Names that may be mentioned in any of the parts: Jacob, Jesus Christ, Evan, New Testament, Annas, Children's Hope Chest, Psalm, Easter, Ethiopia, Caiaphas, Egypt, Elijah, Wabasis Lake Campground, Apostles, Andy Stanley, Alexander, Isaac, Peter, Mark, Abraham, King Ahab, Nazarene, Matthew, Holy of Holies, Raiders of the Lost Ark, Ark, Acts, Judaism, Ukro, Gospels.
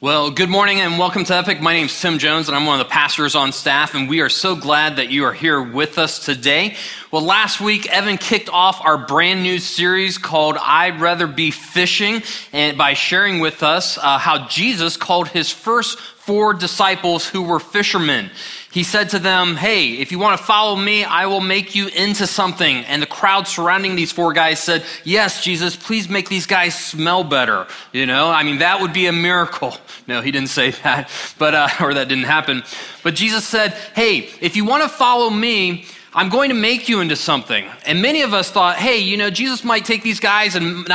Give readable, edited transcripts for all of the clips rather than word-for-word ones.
Well, good morning and welcome to Epic. My name's Tim Jones and I'm one of the pastors on staff, and we are so glad that you are here with us today. Well, last week, Evan kicked off our brand new series called I'd Rather Be Fishing, and by sharing with us how Jesus called his first 4 disciples who were fishermen. He said to them, hey, if you want to follow me, I will make you into something. And the crowd surrounding these 4 guys said, yes, Jesus, please make these guys smell better. You know, I mean, that would be a miracle. No, he didn't say that, but or that didn't happen. But Jesus said, hey, if you want to follow me, I'm going to make you into something. And many of us thought, hey, you know, Jesus might take these guys and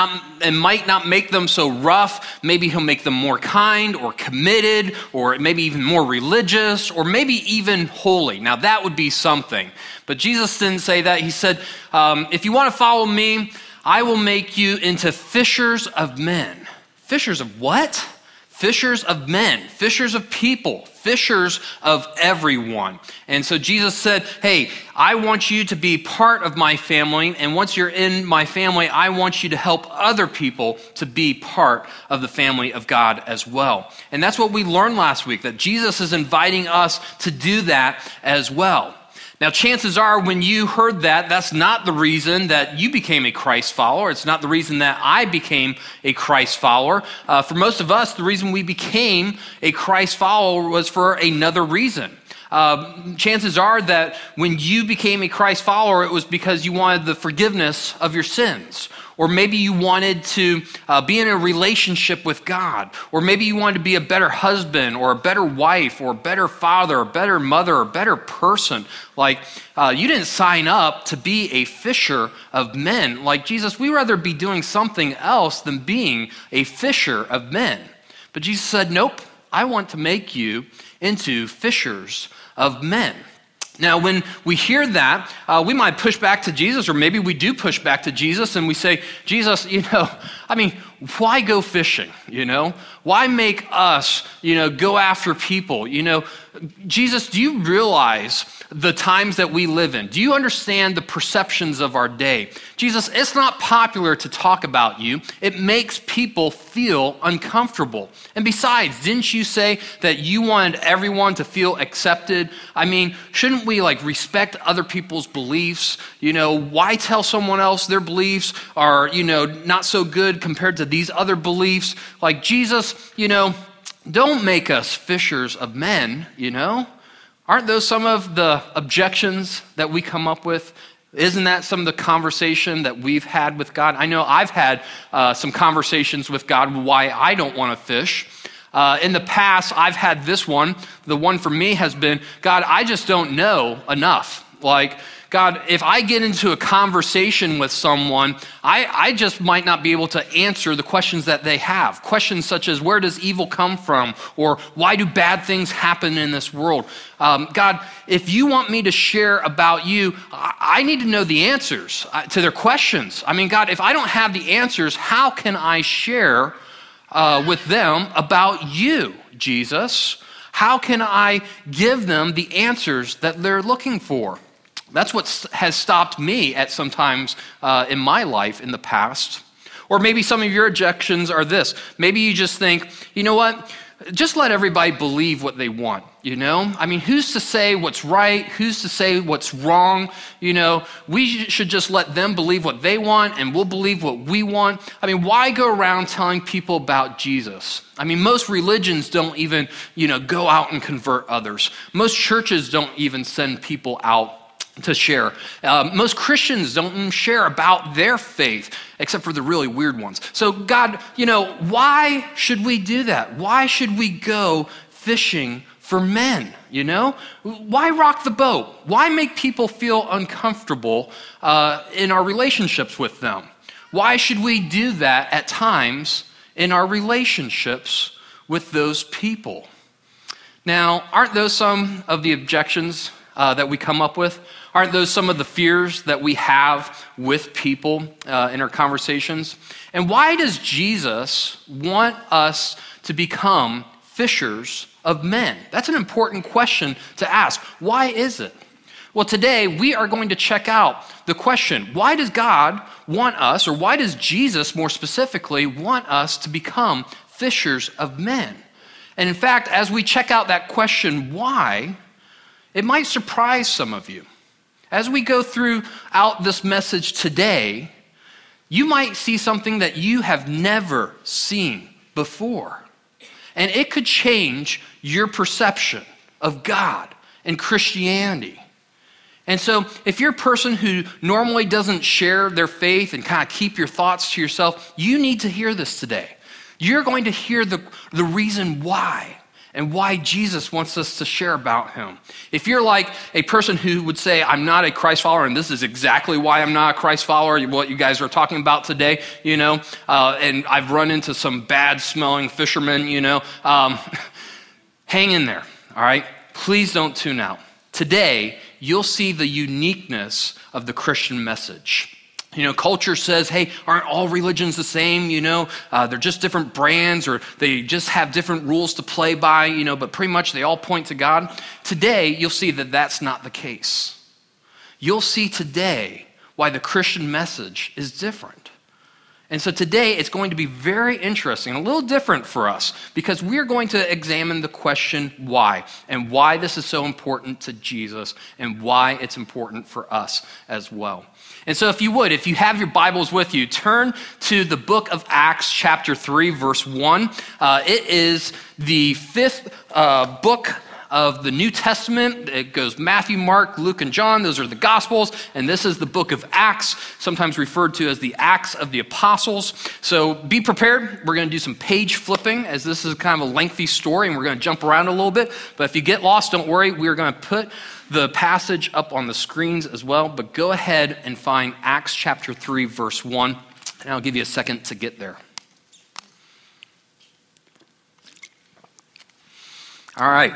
might not make them so rough. Maybe he'll make them more kind or committed, or maybe even more religious, or maybe even holy. Now that would be something. But Jesus didn't say that. He said, if you want to follow me, I will make you into fishers of men. Fishers of what? Fishers of men, fishers of people, fishers of everyone. And so Jesus said, hey, I want you to be part of my family. And once you're in my family, I want you to help other people to be part of the family of God as well. And that's what we learned last week, that Jesus is inviting us to do that as well. Now, chances are when you heard that, that's not the reason that you became a Christ follower. It's not the reason that I became a Christ follower. For most of us, the reason we became a Christ follower was for another reason. Chances are that when you became a Christ follower, it was because you wanted the forgiveness of your sins. Or maybe you wanted to be in a relationship with God. Or maybe you wanted to be a better husband or a better wife or a better father or a better mother or a better person. Like, you didn't sign up to be a fisher of men. Like, Jesus, we'd rather be doing something else than being a fisher of men. But Jesus said, nope, I want to make you into fishers of men. Now, when we hear that, we might push back to Jesus, or maybe we do push back to Jesus, and we say, Jesus, you know, I mean, why go fishing, you know? Why make us, you know, go after people, you know? Jesus, do you realize the times that we live in? Do you understand the perceptions of our day? Jesus, it's not popular to talk about you. It makes people feel uncomfortable. And besides, didn't you say that you wanted everyone to feel accepted? I mean, shouldn't we like respect other people's beliefs? You know, why tell someone else their beliefs are, you know, not so good compared to these other beliefs? Like, Jesus, you know, don't make us fishers of men, you know? Aren't those some of the objections that we come up with? Isn't that some of the conversation that we've had with God? I know I've had some conversations with God why I don't want to fish. In the past, I've had this one. The one for me has been, God, I just don't know enough. Like, God, if I get into a conversation with someone, I just might not be able to answer the questions that they have. Questions such as, where does evil come from? Or why do bad things happen in this world? God, if you want me to share about you, I need to know the answers to their questions. I mean, God, if I don't have the answers, how can I share with them about you, Jesus? How can I give them the answers that they're looking for? That's what has stopped me at some times in my life in the past. Or maybe some of your objections are this. Maybe you just think, you know what? Just let everybody believe what they want, you know? I mean, who's to say what's right? Who's to say what's wrong? You know, we should just let them believe what they want, and we'll believe what we want. I mean, why go around telling people about Jesus? I mean, most religions don't even, you know, go out and convert others. Most churches don't even send people out to share. Most Christians don't share about their faith, except for the really weird ones. So God, you know, why should we do that? Why should we go fishing for men, you know? Why rock the boat? Why make people feel uncomfortable in our relationships with them? Why should we do that at times in our relationships with those people? Now, aren't those some of the objections that we come up with? Aren't those some of the fears that we have with people in our conversations? And why does Jesus want us to become fishers of men? That's an important question to ask. Why is it? Well, today we are going to check out the question, why does God want us, or why does Jesus more specifically want us to become fishers of men? And in fact, as we check out that question, why, it might surprise some of you. As we go throughout this message today, you might see something that you have never seen before. And it could change your perception of God and Christianity. And so if you're a person who normally doesn't share their faith and kind of keep your thoughts to yourself, you need to hear this today. You're going to hear the reason why and why Jesus wants us to share about him. If you're like a person who would say, I'm not a Christ follower, and this is exactly why I'm not a Christ follower, what you guys are talking about today, and I've run into some bad-smelling fishermen, hang in there, all right? Please don't tune out. Today, you'll see the uniqueness of the Christian message. Culture says, hey, aren't all religions the same? They're just different brands, or they just have different rules to play by, but pretty much they all point to God. Today, you'll see that that's not the case. You'll see today why the Christian message is different. And so today, it's going to be very interesting, a little different for us, because we're going to examine the question why, and why this is so important to Jesus, and why it's important for us as well. And so if you have your Bibles with you, turn to the book of Acts chapter 3, verse 1. It is the fifth book of the New Testament. It goes Matthew, Mark, Luke, and John. Those are the Gospels. And this is the book of Acts, sometimes referred to as the Acts of the Apostles. So be prepared. We're going to do some page flipping, as this is kind of a lengthy story, and we're going to jump around a little bit. But if you get lost, don't worry. We're going to put the passage up on the screens as well, but go ahead and find Acts chapter 3, verse 1, and I'll give you a second to get there. All right.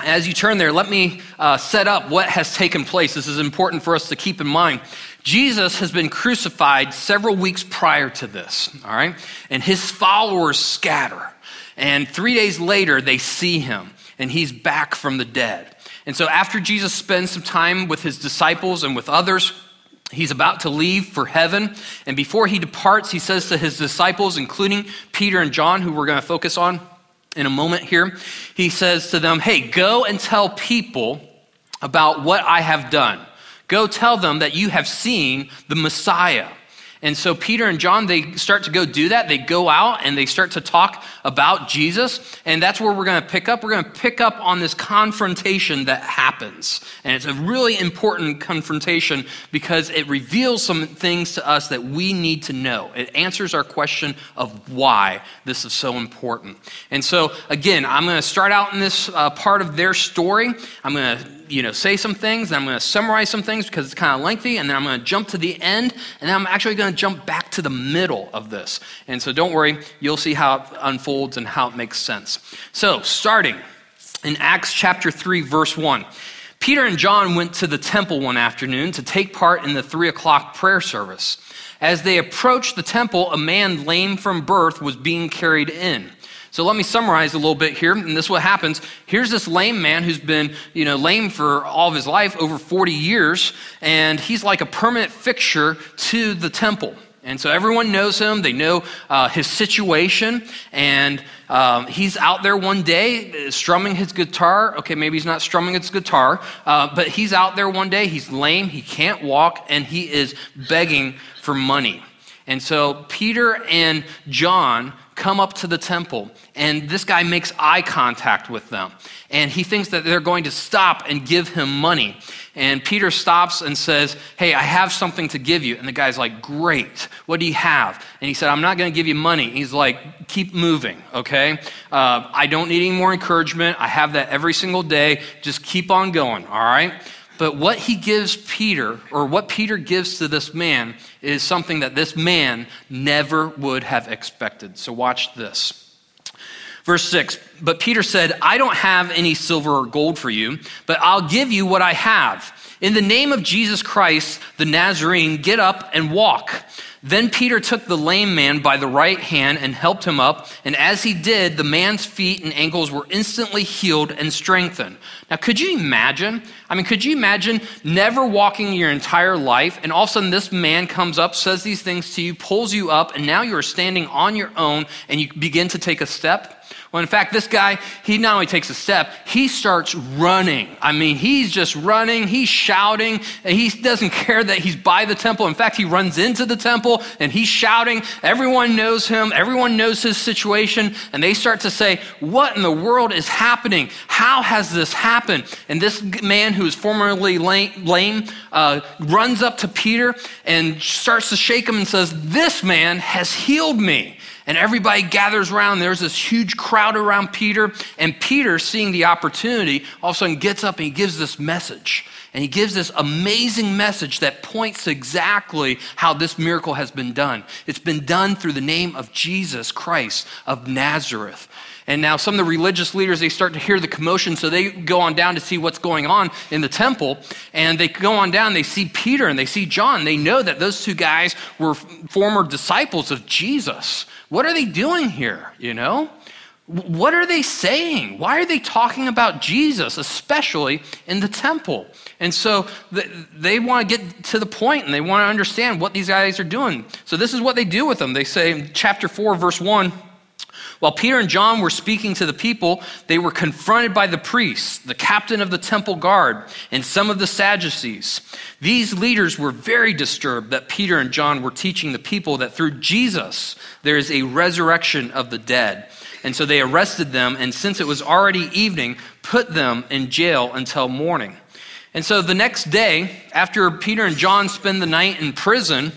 As you turn there, let me set up what has taken place. This is important for us to keep in mind. Jesus has been crucified several weeks prior to this, all right? And his followers scatter, and 3 days later, they see him, and he's back from the dead. And so after Jesus spends some time with his disciples and with others, he's about to leave for heaven. And before he departs, he says to his disciples, including Peter and John, who we're going to focus on in a moment here, he says to them, hey, go and tell people about what I have done. Go tell them that you have seen the Messiah. And so Peter and John, they start to go do that. They go out and they start to talk about Jesus. And that's where we're going to pick up. We're going to pick up on this confrontation that happens. And it's a really important confrontation because it reveals some things to us that we need to know. It answers our question of why this is so important. And so, again, I'm going to start out in this part of their story. I'm going to say some things, and I'm going to summarize some things because it's kind of lengthy, and then I'm going to jump to the end, and then I'm actually going to jump back to the middle of this. And so don't worry, you'll see how it unfolds and how it makes sense. So starting in Acts chapter 3, verse 1, Peter and John went to the temple one afternoon to take part in the 3 o'clock prayer service. As they approached the temple, a man lame from birth was being carried in. So let me summarize a little bit here, and this is what happens. Here's this lame man who's been, lame for all of his life, over 40 years, and he's like a permanent fixture to the temple. And so everyone knows him, they know his situation, and he's out there one day strumming his guitar. Okay, maybe he's not strumming his guitar, but he's out there one day, he's lame, he can't walk, and he is begging for money. And so Peter and John come up to the temple, and this guy makes eye contact with them, and he thinks that they're going to stop and give him money. And Peter stops and says, hey, I have something to give you. And the guy's like, great, what do you have? And he said, I'm not going to give you money. He's like, keep moving, okay? I don't need any more encouragement. I have that every single day. Just keep on going, all right? But what he gives Peter, or what Peter gives to this man, is something that this man never would have expected. So watch this. Verse 6, but Peter said, I don't have any silver or gold for you, but I'll give you what I have. In the name of Jesus Christ, the Nazarene, get up and walk. Then Peter took the lame man by the right hand and helped him up, and as he did, the man's feet and ankles were instantly healed and strengthened. Now, could you imagine? Could you imagine never walking your entire life, and all of a sudden this man comes up, says these things to you, pulls you up, and now you're standing on your own, and you begin to take a step? Well, in fact, this guy, he not only takes a step, he starts running. I mean, he's just running, he's shouting, and he doesn't care that he's by the temple. In fact, he runs into the temple and he's shouting. Everyone knows him, everyone knows his situation, and they start to say, what in the world is happening? How has this happened? And this man who was formerly lame runs up to Peter and starts to shake him and says, this man has healed me. And everybody gathers around. There's this huge crowd around Peter. And Peter, seeing the opportunity, all of a sudden gets up and he gives this message. And he gives this amazing message that points to exactly how this miracle has been done. It's been done through the name of Jesus Christ of Nazareth. And now some of the religious leaders, they start to hear the commotion, so they go on down to see what's going on in the temple. And they go on down, they see Peter and they see John. They know that those two guys were former disciples of Jesus. What are they doing here, you know? What are they saying? Why are they talking about Jesus, especially in the temple? And so they want to get to the point and they want to understand what these guys are doing. So this is what they do with them. They say in chapter 4, verse 1, while Peter and John were speaking to the people, they were confronted by the priests, the captain of the temple guard, and some of the Sadducees. These leaders were very disturbed that Peter and John were teaching the people that through Jesus, there is a resurrection of the dead. And so they arrested them, and since it was already evening, put them in jail until morning. And so the next day, after Peter and John spend the night in prison,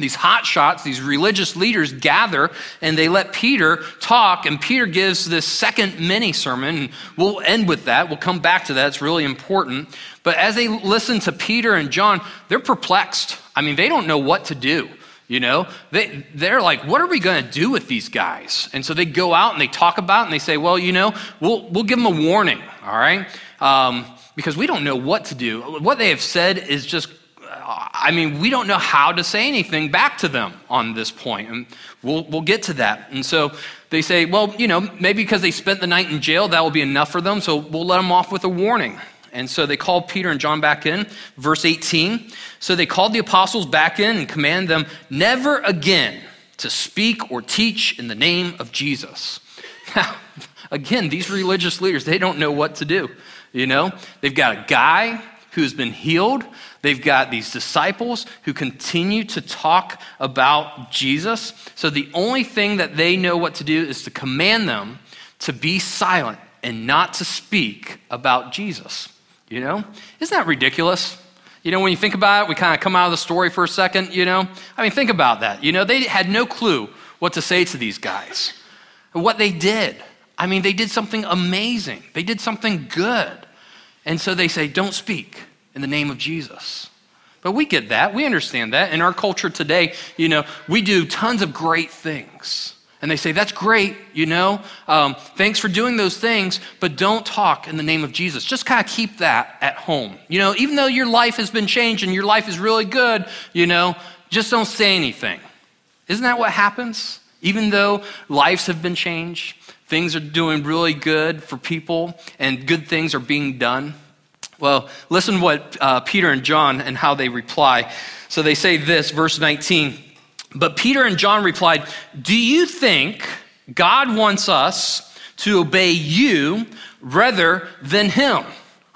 these hotshots, these religious leaders gather and they let Peter talk, and Peter gives this second mini sermon, and we'll end with that. We'll come back to that. It's really important. But as they listen to Peter and John, they're perplexed. I mean, they don't know what to do. You know, they're like, what are we going to do with these guys? And so they go out and they talk about it and they say, well, you know, we'll give them a warning, all right? Because we don't know what to do. What they have said is just, I mean, we don't know how to say anything back to them on this point. And we'll get to that. And so they say, well, you know, maybe because they spent the night in jail, that will be enough for them. So we'll let them off with a warning. And so they called Peter and John back in, verse 18. So they called the apostles back in and commanded them never again to speak or teach in the name of Jesus. Now, again, these religious leaders, they don't know what to do, you know? They've got a guy who's been healed. They've got these disciples who continue to talk about Jesus. So the only thing that they know what to do is to command them to be silent and not to speak about Jesus. You know, isn't that ridiculous? You know, when you think about it, we kind of come out of the story for a second, you know. I mean, think about that. You know, they had no clue what to say to these guys. What they did, I mean, they did something amazing. They did something good. And so they say, don't speak in the name of Jesus. But we get that. We understand that. In our culture today, you know, we do tons of great things. And they say, that's great, you know, thanks for doing those things, but don't talk in the name of Jesus. Just kind of keep that at home. You know, even though your life has been changed and your life is really good, you know, just don't say anything. Isn't that what happens? Even though lives have been changed, things are doing really good for people and good things are being done. Well, listen to what Peter and John and how they reply. So they say this, verse 19, but Peter and John replied, do you think God wants us to obey you rather than him?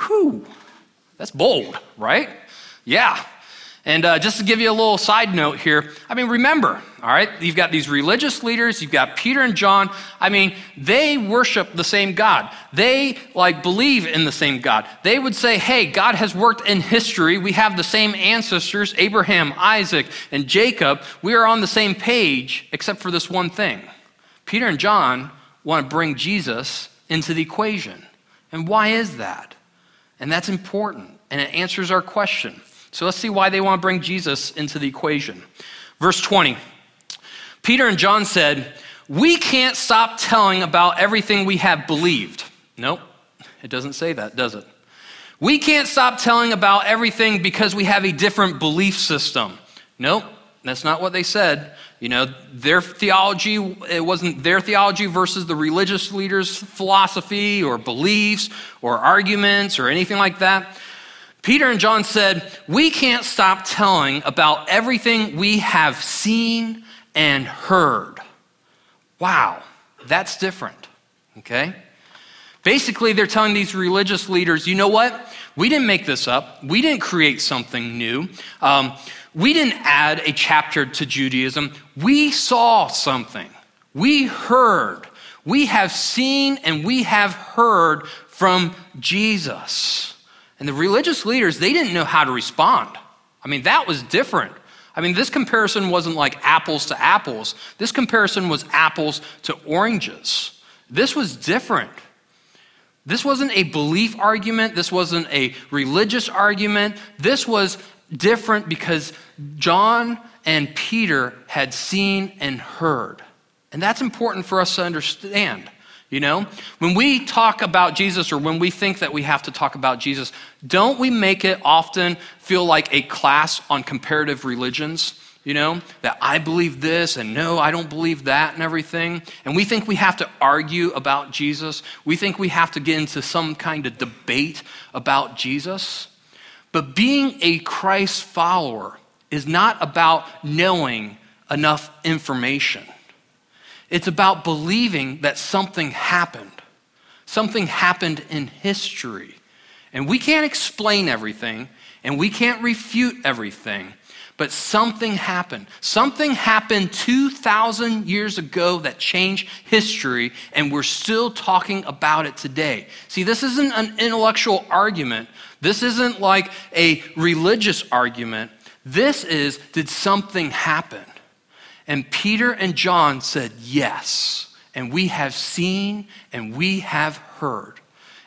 Whew, that's bold, right? Yeah. And just to give you a little side note here, I mean, remember, all right, you've got these religious leaders, you've got Peter and John. I mean, they worship the same God. They believe in the same God. They would say, hey, God has worked in history. We have the same ancestors, Abraham, Isaac, and Jacob. We are on the same page, except for this one thing. Peter and John want to bring Jesus into the equation. And why is that? And that's important. And it answers our question. So let's see why they want to bring Jesus into the equation. Verse 20, Peter and John said, we can't stop telling about everything we have believed. Nope, it doesn't say that, does it? We can't stop telling about everything because we have a different belief system. Nope, that's not what they said. You know, their theology, it wasn't their theology versus the religious leaders' philosophy or beliefs or arguments or anything like that. Peter and John said, we can't stop telling about everything we have seen and heard. Wow, that's different. okay? Basically, they're telling these religious leaders, you know what? We didn't make this up. We didn't create something new. We didn't add a chapter to Judaism. We saw something. We heard. We have seen and we have heard from Jesus. And the religious leaders, they didn't know how to respond. I mean, that was different. I mean, this comparison wasn't like apples to apples. This comparison was apples to oranges. This was different. This wasn't a belief argument. This wasn't a religious argument. This was different because John and Peter had seen and heard. And that's important for us to understand, you know? When we talk about Jesus or when we think that we have to talk about Jesus, don't we make it often feel like a class on comparative religions? You know, that I believe this and no, I don't believe that and everything. And we think we have to argue about Jesus. We think we have to get into some kind of debate about Jesus. But being a Christ follower is not about knowing enough information. It's about believing that something happened. Something happened in history. And we can't explain everything and we can't refute everything. But something happened. Something happened 2,000 years ago that changed history, and we're still talking about it today. See, this isn't an intellectual argument. This isn't like a religious argument. This is, did something happen? And Peter and John said, yes. And we have seen and we have heard.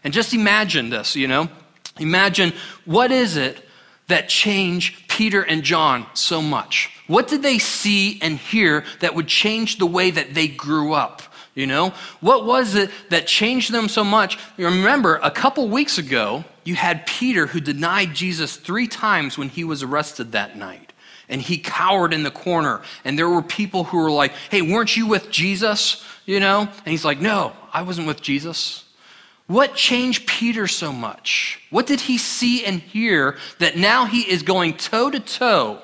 And just imagine this, you know? Imagine, what is it that changed Peter and John so much? What did they see and hear that would change the way that they grew up, you know? What was it that changed them so much? You remember, a couple weeks ago, you had Peter who denied Jesus 3 times when he was arrested that night. And he cowered in the corner. And there were people who were like, hey, weren't you with Jesus, you know? And he's like, no, I wasn't with Jesus. What changed Peter so much? What did he see and hear that now he is going toe-to-toe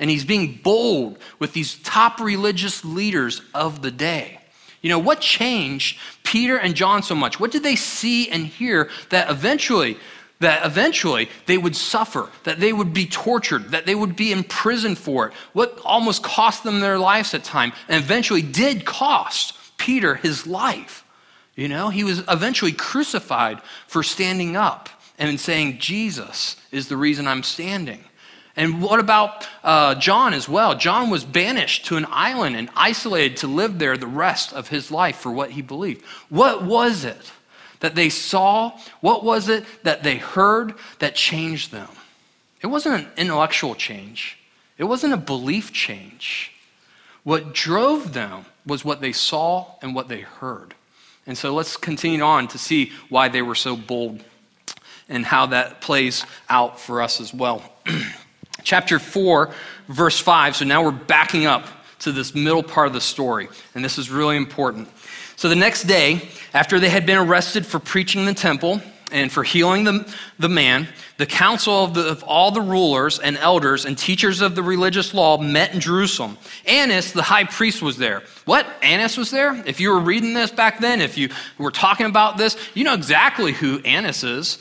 and he's being bold with these top religious leaders of the day? You know, what changed Peter and John so much? What did they see and hear that eventually they would suffer, that they would be tortured, that they would be imprisoned for it? What almost cost them their lives at times and eventually did cost Peter his life? You know, he was eventually crucified for standing up and saying, Jesus is the reason I'm standing. And what about John as well? John was banished to an island and isolated to live there the rest of his life for what he believed. What was it that they saw? What was it that they heard that changed them? It wasn't an intellectual change. It wasn't a belief change. What drove them was what they saw and what they heard. And so let's continue on to see why they were so bold and how that plays out for us as well. Chapter 4, verse 5. So now we're backing up to this middle part of the story. And this is really important. So the next day, after they had been arrested for preaching in the temple and for healing the man, the council of all the rulers and elders and teachers of the religious law met in Jerusalem. Annas, the high priest, was there. What? Annas was there? If you were reading this back then, if you were talking about this, you know exactly who Annas is.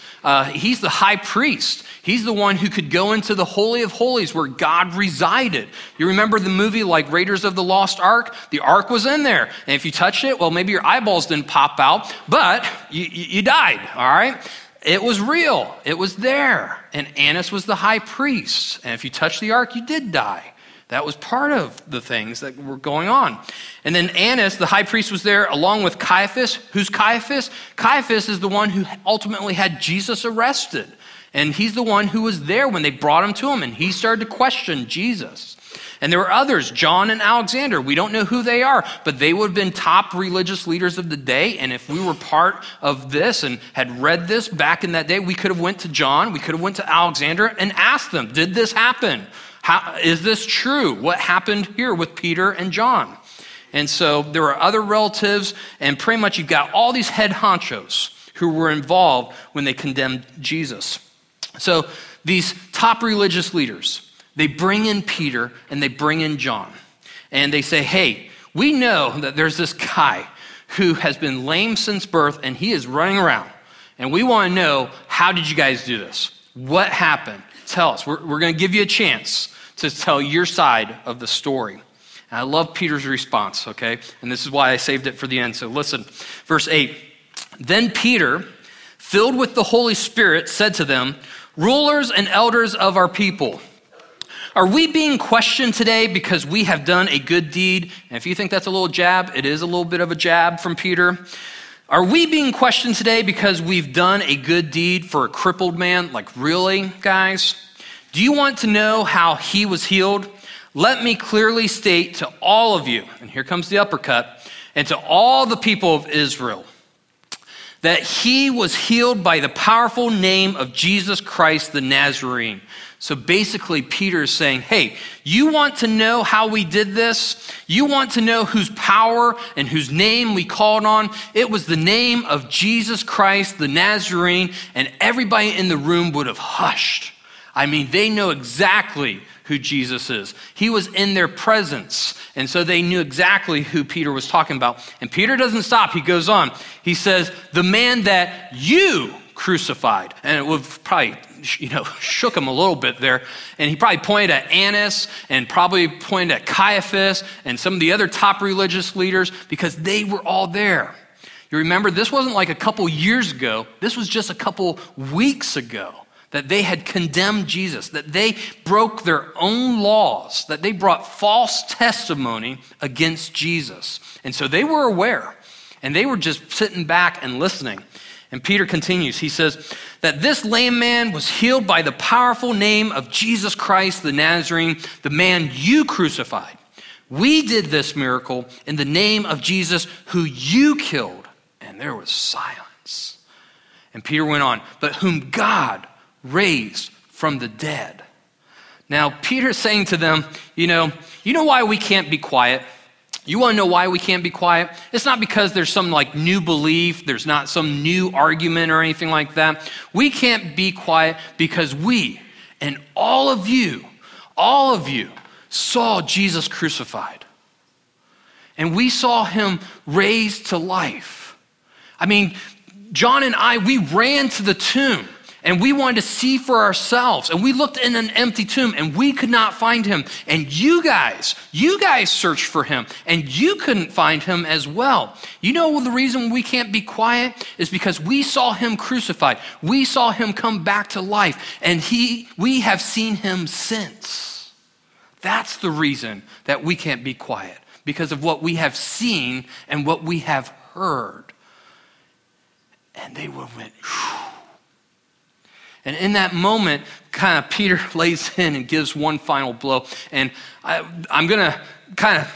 He's the high priest. He's the one who could go into the Holy of Holies where God resided. You remember the movie like Raiders of the Lost Ark? The Ark was in there. And if you touched it, well, maybe your eyeballs didn't pop out, but you died, all right? It was real. It was there. And Annas was the high priest. And if you touched the ark, you did die. That was part of the things that were going on. And then Annas, the high priest, was there along with Caiaphas. Who's Caiaphas? Caiaphas is the one who ultimately had Jesus arrested. And he's the one who was there when they brought him to him. And he started to question Jesus. And there were others, John and Alexander. We don't know who they are, but they would have been top religious leaders of the day. And if we were part of this and had read this back in that day, we could have went to John, we could have went to Alexander and asked them, did this happen? How, is this true? What happened here with Peter and John? And so there were other relatives, and pretty much you've got all these head honchos who were involved when they condemned Jesus. So these top religious leaders, they bring in Peter and they bring in John. And they say, hey, we know that there's this guy who has been lame since birth, and he is running around. And we want to know, how did you guys do this? What happened? Tell us. We're going to give you a chance to tell your side of the story. And I love Peter's response, okay? And this is why I saved it for the end. So listen, verse 8. Then Peter, filled with the Holy Spirit, said to them, "Rulers and elders of our people, are we being questioned today because we have done a good deed?" And if you think that's a little jab, it is a little bit of a jab from Peter. Are we being questioned today because we've done a good deed for a crippled man? Like, really, guys? Do you want to know how he was healed? Let me clearly state to all of you, and here comes the uppercut, and to all the people of Israel, that he was healed by the powerful name of Jesus Christ the Nazarene. So basically, Peter is saying, hey, you want to know how we did this? You want to know whose power and whose name we called on? It was the name of Jesus Christ the Nazarene, and everybody in the room would have hushed. I mean, they know exactly who Jesus is. He was in their presence, and so they knew exactly who Peter was talking about. And Peter doesn't stop. He goes on. He says, the man that you crucified. And it would probably, shook him a little bit there. And he probably pointed at Annas and probably pointed at Caiaphas and some of the other top religious leaders because they were all there. You remember, this wasn't like a couple years ago. This was just a couple weeks ago, that they had condemned Jesus, that they broke their own laws, that they brought false testimony against Jesus. And so they were aware, and they were just sitting back and listening. And Peter continues, he says, that this lame man was healed by the powerful name of Jesus Christ the Nazarene, the man you crucified. We did this miracle in the name of Jesus who you killed. And there was silence. And Peter went on, but whom God raised from the dead. Now, Peter's saying to them, you know why we can't be quiet? You want to know why we can't be quiet? It's not because there's some like new belief, there's not some new argument or anything like that. We can't be quiet because we and all of you saw Jesus crucified. And we saw him raised to life. I mean, John and I, we ran to the tomb. And we wanted to see for ourselves. And we looked in an empty tomb, and we could not find him. And you guys searched for him, and you couldn't find him as well. You know the reason we can't be quiet is because we saw him crucified. We saw him come back to life, and we have seen him since. That's the reason that we can't be quiet, because of what we have seen and what we have heard. And they went, whew. And in that moment, kind of Peter lays in and gives one final blow. And I'm going to kind of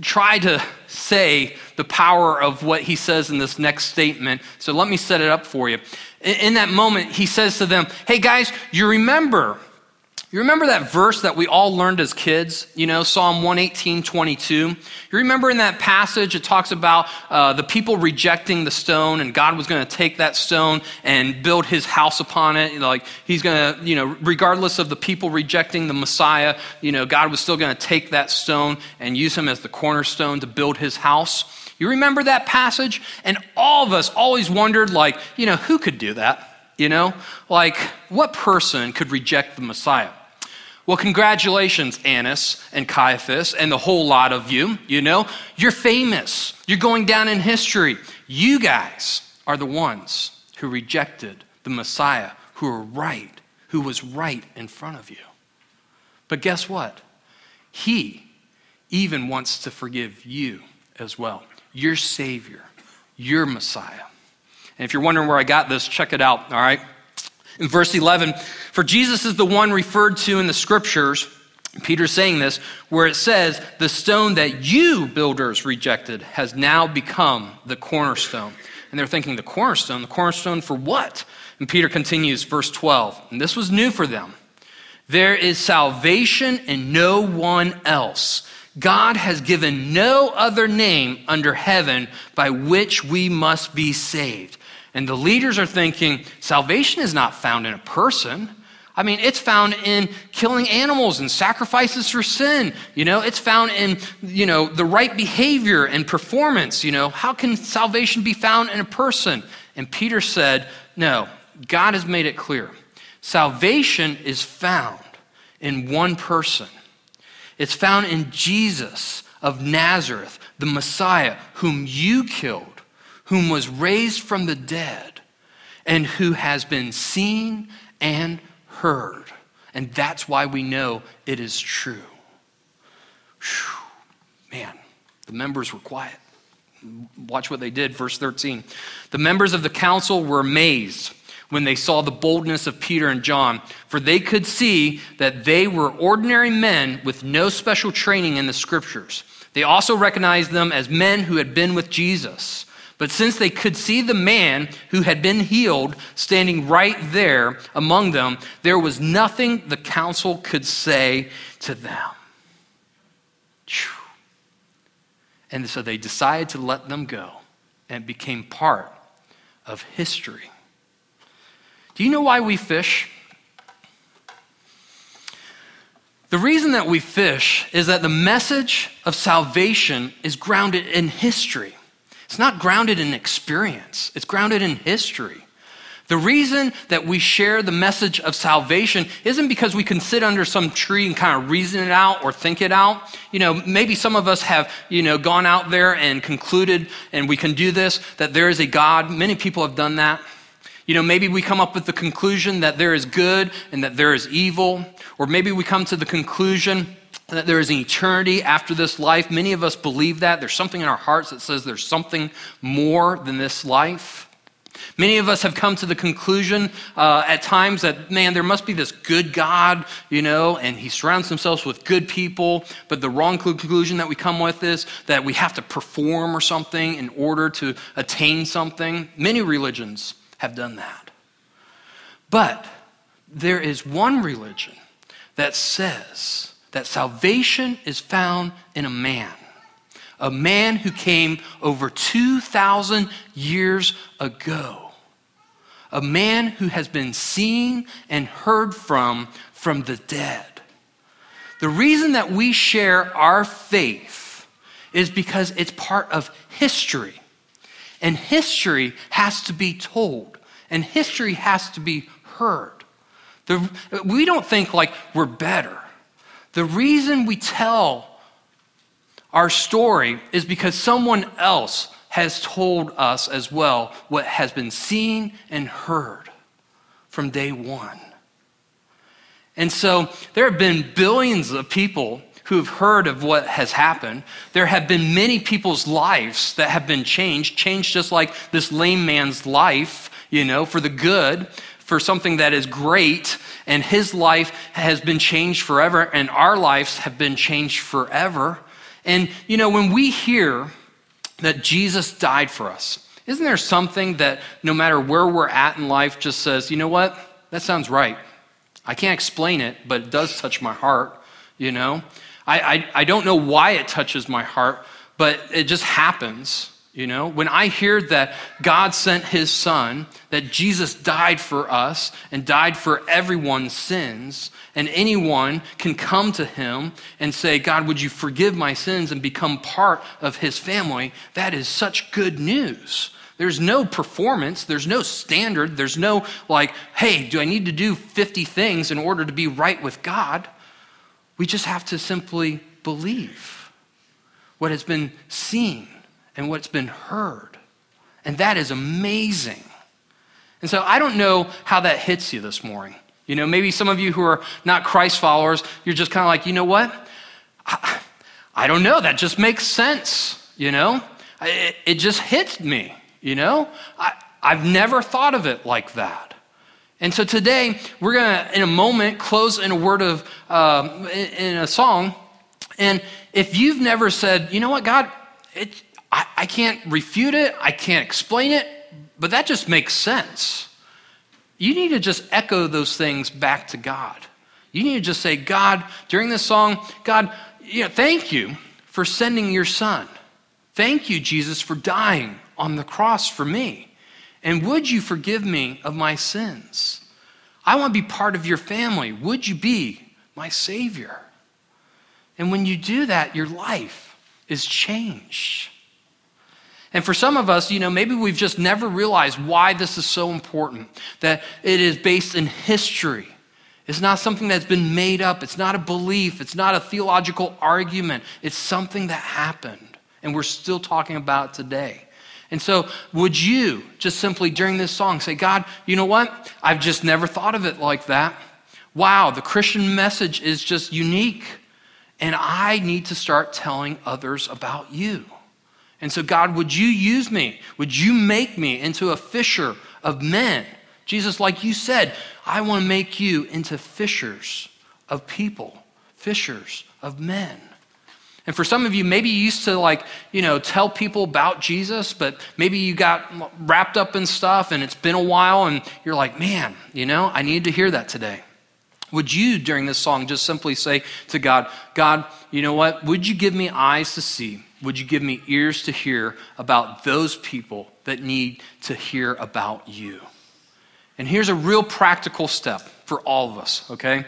try to say the power of what he says in this next statement. So let me set it up for you. In that moment, he says to them, hey guys, you remember that verse that we all learned as kids, Psalm 118:22. You remember in that passage, it talks about the people rejecting the stone, and God was going to take that stone and build his house upon it. Like he's going to, regardless of the people rejecting the Messiah, God was still going to take that stone and use him as the cornerstone to build his house. You remember that passage? And all of us always wondered, who could do that? What person could reject the Messiah? Well, congratulations, Annas and Caiaphas and the whole lot of you. You're famous. You're going down in history. You guys are the ones who rejected the Messiah, who was right in front of you. But guess what? He even wants to forgive you as well. Your Savior, your Messiah. And if you're wondering where I got this, check it out, all right? In verse 11, for Jesus is the one referred to in the scriptures, Peter's saying this, where it says, the stone that you builders rejected has now become the cornerstone. And they're thinking, the cornerstone for what? And Peter continues, verse 12, and this was new for them. There is salvation in no one else. God has given no other name under heaven by which we must be saved. And the leaders are thinking, salvation is not found in a person. I mean, it's found in killing animals and sacrifices for sin. You know, it's found in, you know, the right behavior and performance. You know, how can salvation be found in a person? And Peter said, no, God has made it clear. Salvation is found in one person. It's found in Jesus of Nazareth, the Messiah, whom you killed, whom was raised from the dead, and who has been seen and heard. And that's why we know it is true. Whew. Man, the members were quiet. Watch what they did, verse 13. The members of the council were amazed when they saw the boldness of Peter and John, for they could see that they were ordinary men with no special training in the scriptures. They also recognized them as men who had been with Jesus. But since they could see the man who had been healed standing right there among them, there was nothing the council could say to them. And so they decided to let them go and became part of history. Do you know why we fish? The reason that we fish is that the message of salvation is grounded in history. It's not grounded in experience. It's grounded in history. The reason that we share the message of salvation isn't because we can sit under some tree and kind of reason it out or think it out. You know, maybe some of us have, you know, gone out there and concluded, and we can do this, that there is a God. Many people have done that. You know, maybe we come up with the conclusion that there is good and that there is evil, or maybe we come to the conclusion that there is an eternity after this life. Many of us believe that. There's something in our hearts that says there's something more than this life. Many of us have come to the conclusion at times that, man, there must be this good God, you know, and he surrounds himself with good people, but the wrong conclusion that we come with is that we have to perform or something in order to attain something. Many religions have done that. But there is one religion that says that salvation is found in a man who came over 2,000 years ago, a man who has been seen and heard from the dead. The reason that we share our faith is because it's part of history, and history has to be told, and history has to be heard. We don't think like we're better. The reason we tell our story is because someone else has told us as well what has been seen and heard from day one. And so there have been billions of people who have heard of what has happened. There have been many people's lives that have been changed just like this lame man's life, you know, for the good, for something that is great, and his life has been changed forever, and our lives have been changed forever. And, you know, when we hear that Jesus died for us, isn't there something that no matter where we're at in life just says, you know what, that sounds right. I can't explain it, but it does touch my heart, you know. I don't know why it touches my heart, but it just happens. You know, when I hear that God sent his son, that Jesus died for us and died for everyone's sins, and anyone can come to him and say, God, would you forgive my sins and become part of his family? That is such good news. There's no performance. There's no standard. There's no like, hey, do I need to do 50 things in order to be right with God? We just have to simply believe what has been seen and what's been heard. And that is amazing. And so I don't know how that hits you this morning. You know, maybe some of you who are not Christ followers, you're just kind of like, you know what? I don't know, that just makes sense, you know? It just hits me, you know? I've never thought of it like that. And so today, we're gonna, in a moment, close in a word of, in a song. And if you've never said, you know what, God, I can't refute it, I can't explain it, but that just makes sense. You need to just echo those things back to God. You need to just say, God, during this song, God, you know, thank you for sending your son. Thank you, Jesus, for dying on the cross for me. And would you forgive me of my sins? I want to be part of your family. Would you be my Savior? And when you do that, your life is changed. And for some of us, maybe we've just never realized why this is so important, that it is based in history. It's not something that's been made up. It's not a belief. It's not a theological argument. It's something that happened, and we're still talking about it today. And so would you just simply during this song say, God, you know what? I've just never thought of it like that. Wow, the Christian message is just unique, and I need to start telling others about you. And so, God, would you use me? Would you make me into a fisher of men? Jesus, like you said, I want to make you into fishers of people, fishers of men. And for some of you, maybe you used to tell people about Jesus, but maybe you got wrapped up in stuff and it's been a while and you're like, man, I need to hear that today. Would you, during this song, just simply say to God, God, you know what? Would you give me eyes to see? Would you give me ears to hear about those people that need to hear about you? And here's a real practical step for all of us, okay?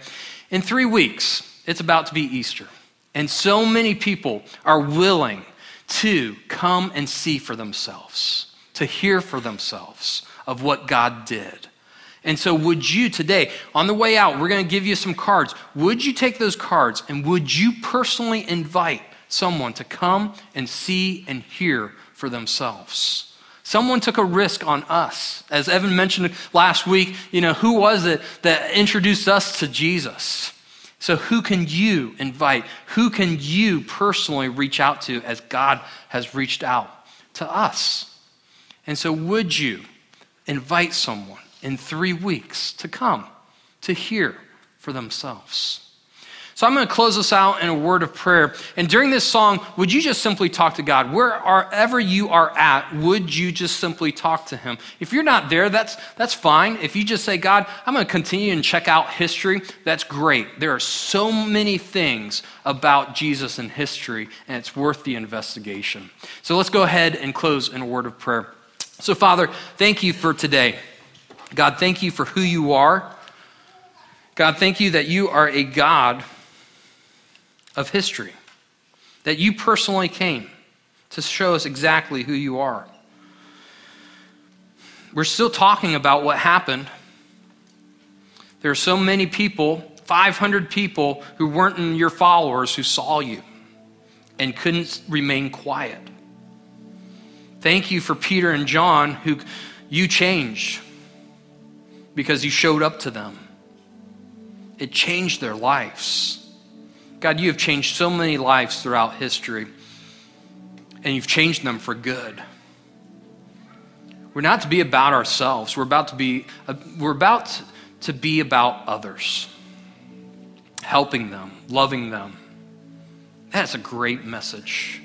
In 3 weeks, it's about to be Easter. And so many people are willing to come and see for themselves, to hear for themselves of what God did. And so would you today, on the way out, we're going to give you some cards. Would you take those cards and would you personally invite someone to come and see and hear for themselves? Someone took a risk on us. As Evan mentioned last week, who was it that introduced us to Jesus? So who can you invite? Who can you personally reach out to as God has reached out to us? And so would you invite someone in 3 weeks to come to hear for themselves? So I'm going to close this out in a word of prayer. And during this song, would you just simply talk to God? Wherever you are at, would you just simply talk to him? If you're not there, that's fine. If you just say, God, I'm going to continue and check out history, that's great. There are so many things about Jesus in history, and it's worth the investigation. So let's go ahead and close in a word of prayer. So Father, thank you for today. God, thank you for who you are. God, thank you that you are a God of history, that you personally came to show us exactly who you are. We're still talking about what happened. There are so many people, 500 people who weren't in your followers who saw you and couldn't remain quiet. Thank you for Peter and John who you changed because you showed up to them. It changed their lives. God, you have changed so many lives throughout history, and you've changed them for good. We're not to be about ourselves. We're about to be about others, helping them, loving them. That's a great message.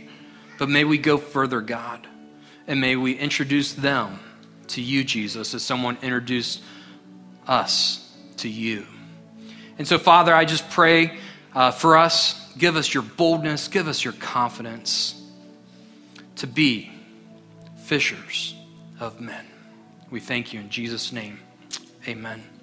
But may we go further, God, and may we introduce them to you, Jesus, as someone introduced us to you. And so, Father, I just pray for us, give us your boldness, give us your confidence to be fishers of men. We thank you in Jesus' name. Amen.